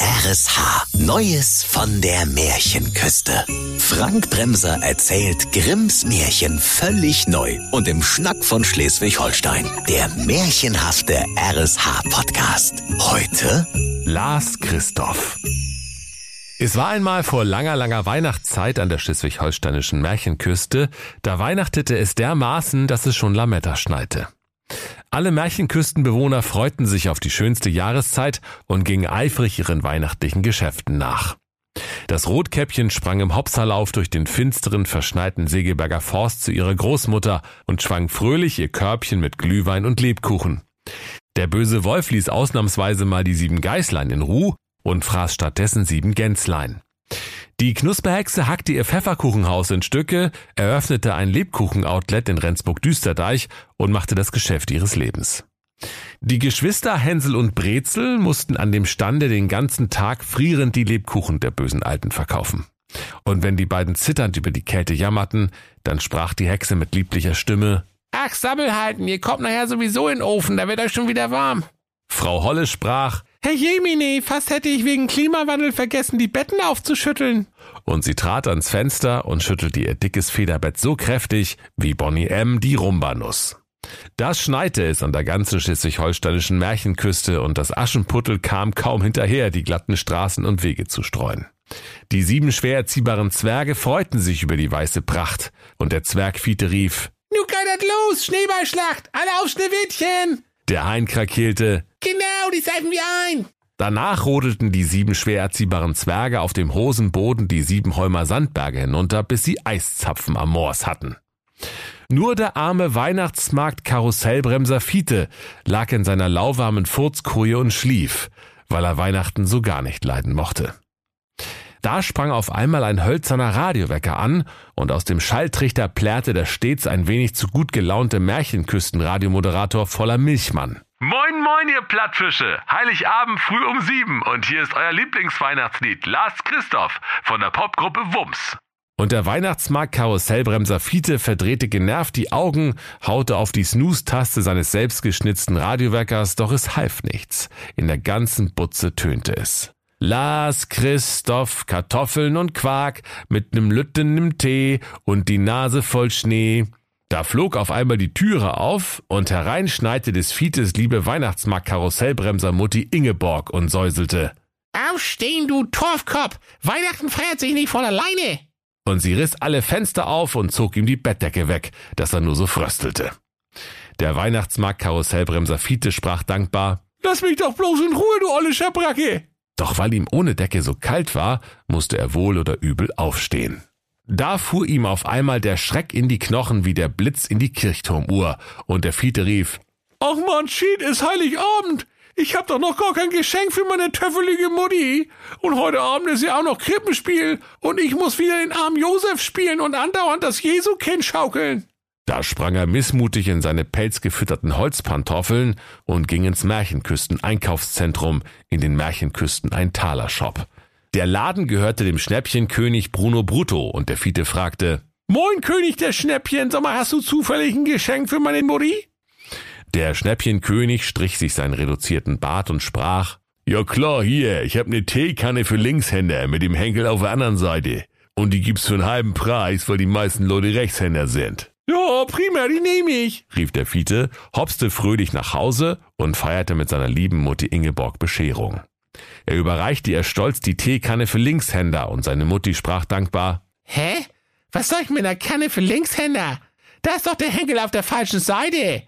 RSH. Neues von der Märchenküste. Frank Bremser erzählt Grimms Märchen völlig neu und im Schnack von Schleswig-Holstein. Der märchenhafte RSH-Podcast. Heute las Christoph. Es war einmal vor langer, langer Weihnachtszeit an der schleswig-holsteinischen Märchenküste. Da weihnachtete es dermaßen, dass es schon Lametta schneite. Alle Märchenküstenbewohner freuten sich auf die schönste Jahreszeit und gingen eifrig ihren weihnachtlichen Geschäften nach. Das Rotkäppchen sprang im Hopserlauf durch den finsteren, verschneiten Segeberger Forst zu ihrer Großmutter und schwang fröhlich ihr Körbchen mit Glühwein und Lebkuchen. Der böse Wolf ließ ausnahmsweise mal die 7 Geißlein in Ruhe und fraß stattdessen 7 Gänslein. Die Knusperhexe hackte ihr Pfefferkuchenhaus in Stücke, eröffnete ein Lebkuchen-Outlet in Rendsburg-Düsterdeich und machte das Geschäft ihres Lebens. Die Geschwister Hänsel und Brezel mussten an dem Stande den ganzen Tag frierend die Lebkuchen der bösen Alten verkaufen. Und wenn die beiden zitternd über die Kälte jammerten, dann sprach die Hexe mit lieblicher Stimme: »Ach, Sabbel halten, ihr kommt nachher sowieso in den Ofen, da wird euch schon wieder warm.« Frau Holle sprach: »Herr Jemine, fast hätte ich wegen Klimawandel vergessen, die Betten aufzuschütteln.« Und sie trat ans Fenster und schüttelte ihr dickes Federbett so kräftig wie Boney M. die Rumbanuss. Das schneite es an der ganzen schleswig-holsteinischen Märchenküste und das Aschenputtel kam kaum hinterher, die glatten Straßen und Wege zu streuen. Die 7 schwer erziehbaren Zwerge freuten sich über die weiße Pracht und der Zwerg Fiete rief: »Nu geht das los, Schneeballschlacht, alle auf Schneewittchen!« Der Hein krakeelte: »Genau, die seifen wir ein!« Danach rodelten die 7 schwer erziehbaren Zwerge auf dem hohen Boden die 7 Holmer Sandberge hinunter, bis sie Eiszapfen am Moors hatten. Nur der arme Weihnachtsmarkt-Karussellbremser Fiete lag in seiner lauwarmen Furzkoje und schlief, weil er Weihnachten so gar nicht leiden mochte. Da sprang auf einmal ein hölzerner Radiowecker an und aus dem Schalltrichter plärrte der stets ein wenig zu gut gelaunte Märchenküstenradiomoderator voller Milchmann: »Moin, moin, ihr Plattfische! Heiligabend früh um 7 und hier ist euer Lieblingsweihnachtslied Lars Christoph von der Popgruppe Wumms.« Und der Weihnachtsmarkt-Karussellbremser Fiete verdrehte genervt die Augen, haute auf die Snooze-Taste seines selbstgeschnitzten Radioweckers, doch es half nichts. In der ganzen Butze tönte es: Lars Christoph, Kartoffeln und Quark, mit nem Lütten im Tee und die Nase voll Schnee. Da flog auf einmal die Türe auf und hereinschneite des Fietes liebe Weihnachtsmarkt-Karussellbremser-Mutti Ingeborg und säuselte: »Aufstehen, du Torfkopf! Weihnachten feiert sich nicht von alleine!« Und sie riss alle Fenster auf und zog ihm die Bettdecke weg, dass er nur so fröstelte. Der Weihnachtsmarkt-Karussellbremser Fiete sprach dankbar: »Lass mich doch bloß in Ruhe, du olle Schabracke!« Doch weil ihm ohne Decke so kalt war, musste er wohl oder übel aufstehen. Da fuhr ihm auf einmal der Schreck in die Knochen wie der Blitz in die Kirchturmuhr und der Fiete rief: »Ach man, Schied, ist Heiligabend! Ich hab doch noch gar kein Geschenk für meine töffelige Mutti! Und heute Abend ist ja auch noch Krippenspiel und ich muss wieder den armen Josef spielen und andauernd das Jesukind schaukeln!« Da sprang er missmutig in seine pelzgefütterten Holzpantoffeln und ging ins Märchenküsten-Einkaufszentrum, in den Märchenküsten-Eintaler-Shop. Der Laden gehörte dem Schnäppchenkönig Bruno Brutto und der Fiete fragte: »Moin, König der Schnäppchen, sag mal, hast du zufällig ein Geschenk für meine Mutti?« Der Schnäppchenkönig strich sich seinen reduzierten Bart und sprach: »Ja klar, hier, ich hab ne Teekanne für Linkshänder mit dem Henkel auf der anderen Seite. Und die gibt's für einen halben Preis, weil die meisten Leute Rechtshänder sind.« »Ja, prima, die nehme ich«, rief der Fiete, hopste fröhlich nach Hause und feierte mit seiner lieben Mutti Ingeborg Bescherung. Er überreichte ihr stolz die Teekanne für Linkshänder und seine Mutti sprach dankbar: »Hä? Was soll ich mit einer Kanne für Linkshänder? Da ist doch der Henkel auf der falschen Seite!«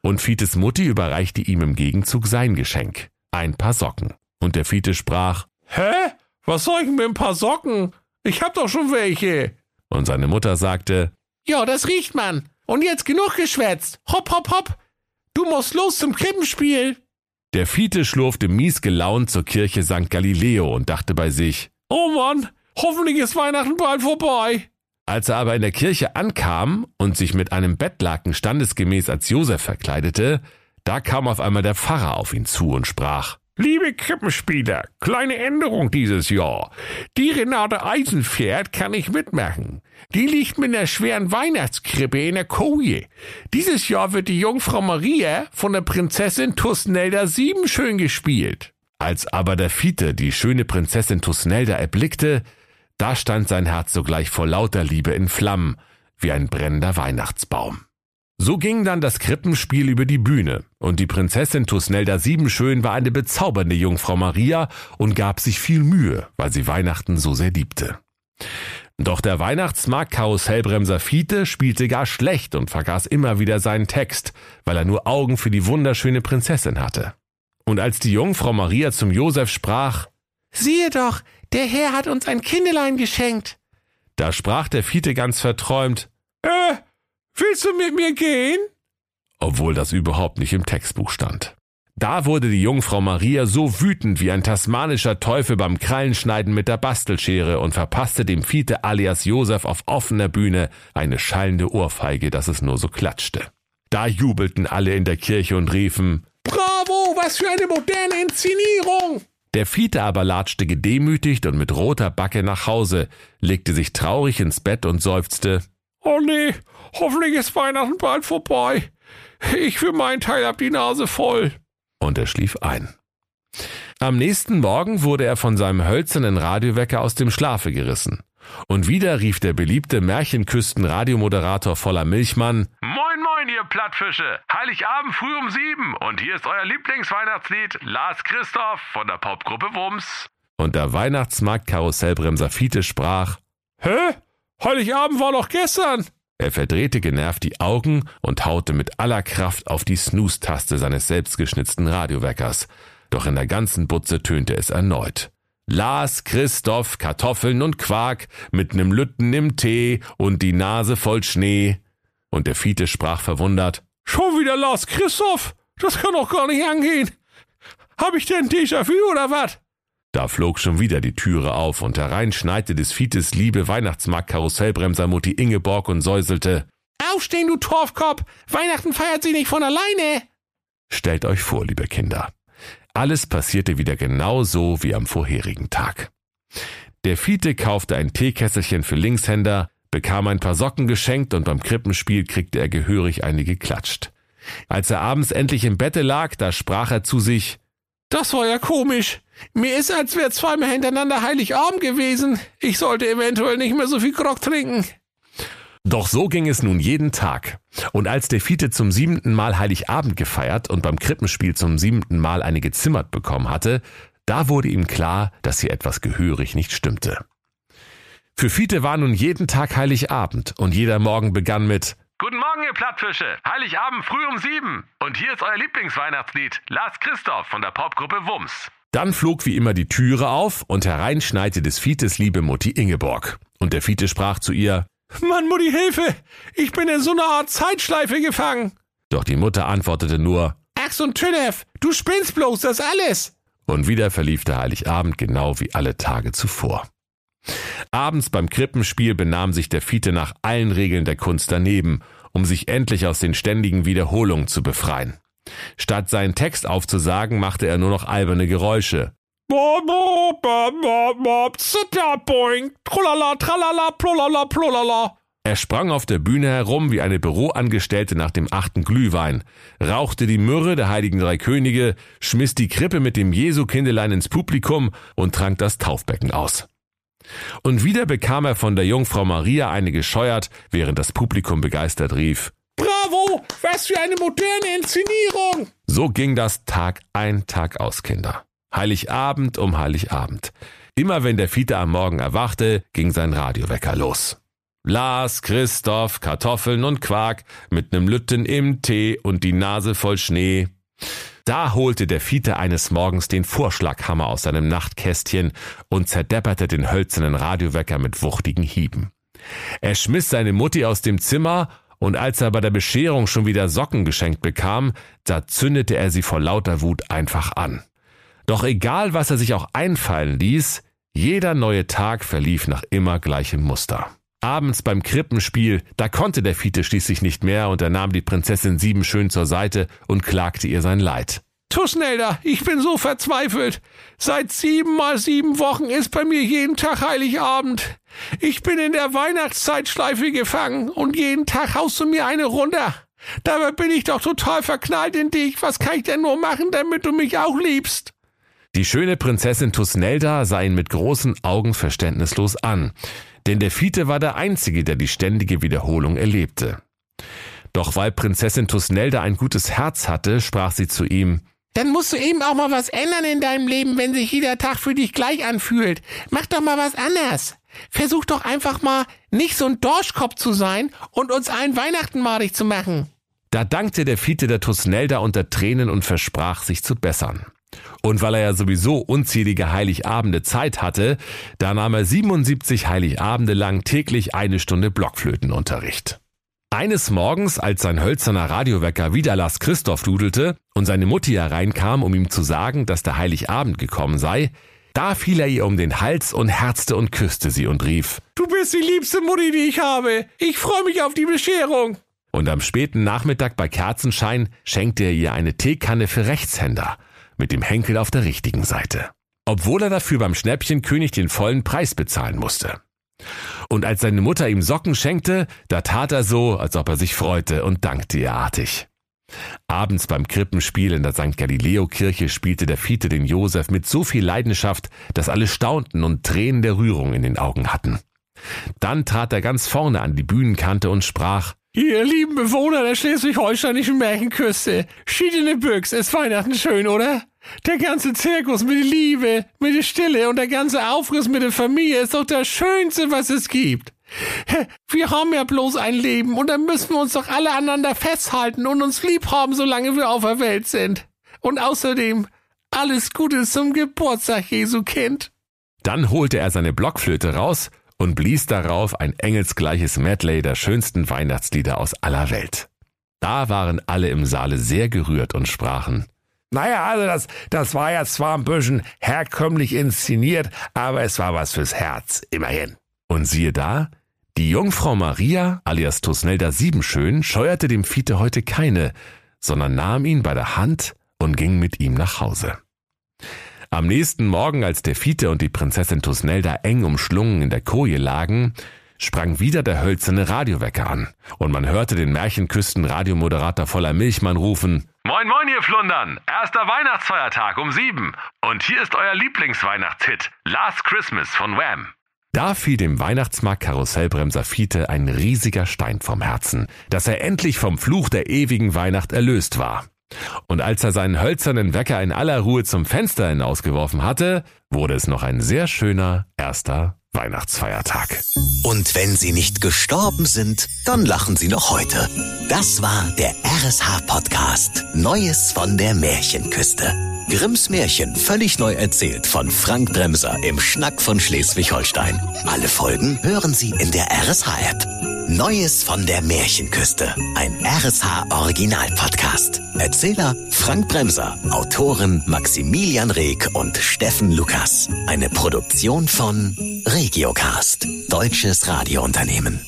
Und Fietes Mutti überreichte ihm im Gegenzug sein Geschenk, ein paar Socken. Und der Fiete sprach: »Hä? Was soll ich mit ein paar Socken? Ich hab doch schon welche!« Und seine Mutter sagte: »Ja, das riecht man. Und jetzt genug geschwätzt. Hopp, hopp, hopp. Du musst los zum Krippenspiel.« Der Fiete schlurfte mies gelaunt zur Kirche St. Galileo und dachte bei sich: »Oh Mann, hoffentlich ist Weihnachten bald vorbei.« Als er aber in der Kirche ankam und sich mit einem Bettlaken standesgemäß als Josef verkleidete, da kam auf einmal der Pfarrer auf ihn zu und sprach: »Liebe Krippenspieler, kleine Änderung dieses Jahr. Die Renate Eisenpferd kann nicht mitmachen. Die liegt mit einer schweren Weihnachtskrippe in der Koje. Dieses Jahr wird die Jungfrau Maria von der Prinzessin Tusnelda Siebenschön gespielt. Als aber der Fiete die schöne Prinzessin Tusnelda erblickte, da stand sein Herz sogleich vor lauter Liebe in Flammen, wie ein brennender Weihnachtsbaum. So ging dann das Krippenspiel über die Bühne, und die Prinzessin Tusnelda Siebenschön war eine bezaubernde Jungfrau Maria und gab sich viel Mühe, weil sie Weihnachten so sehr liebte. Doch der Weihnachtsmarktkarussellbremser Fiete spielte gar schlecht und vergaß immer wieder seinen Text, weil er nur Augen für die wunderschöne Prinzessin hatte. Und als die Jungfrau Maria zum Josef sprach, »Siehe doch, der Herr hat uns ein Kindelein geschenkt«, da sprach der Fiete ganz verträumt, »Willst du mit mir gehen?« obwohl das überhaupt nicht im Textbuch stand. Da wurde die Jungfrau Maria so wütend wie ein tasmanischer Teufel beim Krallenschneiden mit der Bastelschere und verpasste dem Fiete alias Josef auf offener Bühne eine schallende Ohrfeige, dass es nur so klatschte. Da jubelten alle in der Kirche und riefen, »Bravo, was für eine moderne Inszenierung!« Der Fiete aber latschte gedemütigt und mit roter Backe nach Hause, legte sich traurig ins Bett und seufzte, »Oh nee, hoffentlich ist Weihnachten bald vorbei. Ich für meinen Teil hab die Nase voll.« Und er schlief ein. Am nächsten Morgen wurde er von seinem hölzernen Radiowecker aus dem Schlafe gerissen. Und wieder rief der beliebte Märchenküsten-Radiomoderator voller Milchmann, »Moin, moin, ihr Plattfische! Heiligabend früh um 7 und hier ist euer Lieblingsweihnachtslied Lars Christoph von der Popgruppe Wumms.« Und der Weihnachtsmarkt-Karussellbremser Fiete sprach, »Hä? Heiligabend war doch gestern!« Er verdrehte genervt die Augen und haute mit aller Kraft auf die Snooze-Taste seines selbstgeschnitzten Radioweckers. Doch in der ganzen Butze tönte es erneut. Lars Christoph, Kartoffeln und Quark, mit nem Lütten im Tee und die Nase voll Schnee. Und der Fiete sprach verwundert, »Schon wieder Lars Christoph? Das kann doch gar nicht angehen. Hab ich denn Déjà-vu oder was?« Da flog schon wieder die Türe auf und herein schneite des Fietes liebe Weihnachtsmarkt-Karussellbremser Mutti Ingeborg und säuselte, »Aufstehen, du Torfkopf! Weihnachten feiert sich nicht von alleine!« Stellt euch vor, liebe Kinder, alles passierte wieder genau so wie am vorherigen Tag. Der Fiete kaufte ein Teekesselchen für Linkshänder, bekam ein paar Socken geschenkt und beim Krippenspiel kriegte er gehörig eine geklatscht. Als er abends endlich im Bette lag, da sprach er zu sich, »Das war ja komisch. Mir ist, als wäre zweimal hintereinander Heiligabend gewesen. Ich sollte eventuell nicht mehr so viel Grog trinken.« Doch so ging es nun jeden Tag. Und als der Fiete zum 7. Mal Heiligabend gefeiert und beim Krippenspiel zum 7. Mal eine gezimmert bekommen hatte, da wurde ihm klar, dass hier etwas gehörig nicht stimmte. Für Fiete war nun jeden Tag Heiligabend und jeder Morgen begann mit »Guten Morgen, ihr Plattfische! Heiligabend früh um 7 und hier ist euer Lieblingsweihnachtslied Lars Christoph von der Popgruppe Wumms.« Dann flog wie immer die Türe auf und herein schneite des Fietes liebe Mutti Ingeborg. Und der Fiete sprach zu ihr, »Mann, Mutti, Hilfe! Ich bin in so einer Art Zeitschleife gefangen!« Doch die Mutter antwortete nur, »Ach so ein Tünef, du spinnst bloß, das alles!« Und wieder verlief der Heiligabend genau wie alle Tage zuvor. Abends beim Krippenspiel benahm sich der Fiete nach allen Regeln der Kunst daneben, um sich endlich aus den ständigen Wiederholungen zu befreien. Statt seinen Text aufzusagen, machte er nur noch alberne Geräusche. Er sprang auf der Bühne herum wie eine Büroangestellte nach dem 8. Glühwein, rauchte die Myrrhe der heiligen 3 Könige, schmiss die Krippe mit dem Jesu-Kindelein ins Publikum und trank das Taufbecken aus. Und wieder bekam er von der Jungfrau Maria eine gescheuert, während das Publikum begeistert rief, »Bravo, was für eine moderne Inszenierung!« So ging das Tag ein, Tag aus, Kinder. Heiligabend um Heiligabend. Immer wenn der Fiete am Morgen erwachte, ging sein Radiowecker los. Lars, Christoph, Kartoffeln und Quark, mit nem Lütten im Tee und die Nase voll Schnee. Da holte der Fiete eines Morgens den Vorschlaghammer aus seinem Nachtkästchen und zerdepperte den hölzernen Radiowecker mit wuchtigen Hieben. Er schmiss seine Mutti aus dem Zimmer und als er bei der Bescherung schon wieder Socken geschenkt bekam, da zündete er sie vor lauter Wut einfach an. Doch egal, was er sich auch einfallen ließ, jeder neue Tag verlief nach immer gleichem Muster. Abends beim Krippenspiel, da konnte der Fiete schließlich nicht mehr und er nahm die Prinzessin Siebenschön zur Seite und klagte ihr sein Leid. »Tusnelda, ich bin so verzweifelt. Seit 7 mal 7 Wochen ist bei mir jeden Tag Heiligabend. Ich bin in der Weihnachtszeitschleife gefangen und jeden Tag haust du mir eine runter. Dabei bin ich doch total verknallt in dich. Was kann ich denn nur machen, damit du mich auch liebst?« Die schöne Prinzessin Tusnelda sah ihn mit großen Augen verständnislos an, denn der Fiete war der Einzige, der die ständige Wiederholung erlebte. Doch weil Prinzessin Tusnelda ein gutes Herz hatte, sprach sie zu ihm: Dann musst du eben auch mal was ändern in deinem Leben, wenn sich jeder Tag für dich gleich anfühlt. Mach doch mal was anders. Versuch doch einfach mal, nicht so ein Dorschkopf zu sein und uns allen Weihnachten madig zu machen. Da dankte der Fiete der Tusnelda unter Tränen und versprach, sich zu bessern. Und weil er ja sowieso unzählige Heiligabende Zeit hatte, da nahm er 77 Heiligabende lang täglich eine Stunde Blockflötenunterricht. Eines Morgens, als sein hölzerner Radiowecker wieder Lars Christoph dudelte und seine Mutti hereinkam, um ihm zu sagen, dass der Heiligabend gekommen sei, da fiel er ihr um den Hals und herzte und küsste sie und rief: Du bist die liebste Mutti, die ich habe. Ich freue mich auf die Bescherung. Und am späten Nachmittag bei Kerzenschein schenkte er ihr eine Teekanne für Rechtshänder mit dem Henkel auf der richtigen Seite, obwohl er dafür beim Schnäppchenkönig den vollen Preis bezahlen musste. Und als seine Mutter ihm Socken schenkte, da tat er so, als ob er sich freute und dankte ihr artig. Abends beim Krippenspiel in der St. Galileo Kirche spielte der Fiete den Josef mit so viel Leidenschaft, dass alle staunten und Tränen der Rührung in den Augen hatten. Dann trat er ganz vorne an die Bühnenkante und sprach: Ihr lieben Bewohner der schleswig-holsteinischen Märchenküste, schiedene Büchs, ist Weihnachten schön, oder? Der ganze Zirkus mit der Liebe, mit der Stille und der ganze Aufriss mit der Familie ist doch das Schönste, was es gibt. Wir haben ja bloß ein Leben und dann müssen wir uns doch alle aneinander festhalten und uns lieb haben, solange wir auf der Welt sind. Und außerdem, alles Gute zum Geburtstag, Jesu Kind. Dann holte er seine Blockflöte raus und blies darauf ein engelsgleiches Medley der schönsten Weihnachtslieder aus aller Welt. Da waren alle im Saale sehr gerührt und sprachen: Naja, also das war ja zwar ein bisschen herkömmlich inszeniert, aber es war was fürs Herz, immerhin. Und siehe da, die Jungfrau Maria, alias Tusnelda Siebenschön, scheuerte dem Fiete heute keine, sondern nahm ihn bei der Hand und ging mit ihm nach Hause. Am nächsten Morgen, als der Fiete und die Prinzessin Tusnelda eng umschlungen in der Koje lagen, sprang wieder der hölzerne Radiowecker an und man hörte den Märchenküsten-Radiomoderator voller Milchmann rufen: Moin moin, ihr Flundern! Erster Weihnachtsfeiertag um 7 und hier ist euer Lieblingsweihnachtshit Last Christmas von Wham. Da fiel dem Weihnachtsmarkt-Karussellbremser Fiete ein riesiger Stein vom Herzen, dass er endlich vom Fluch der ewigen Weihnacht erlöst war. Und als er seinen hölzernen Wecker in aller Ruhe zum Fenster hinausgeworfen hatte, wurde es noch ein sehr schöner erster Weihnachtsfeiertag. Und wenn Sie nicht gestorben sind, dann lachen Sie noch heute. Das war der RSH-Podcast Neues von der Märchenküste. Grimms Märchen völlig neu erzählt von Frank Bremser im Schnack von Schleswig-Holstein. Alle Folgen hören Sie in der RSH-App. Neues von der Märchenküste. Ein RSH-Original-Podcast. Erzähler Frank Bremser, Autoren Maximilian Reeg und Steffen Lukas. Eine Produktion von Regiocast, deutsches Radiounternehmen.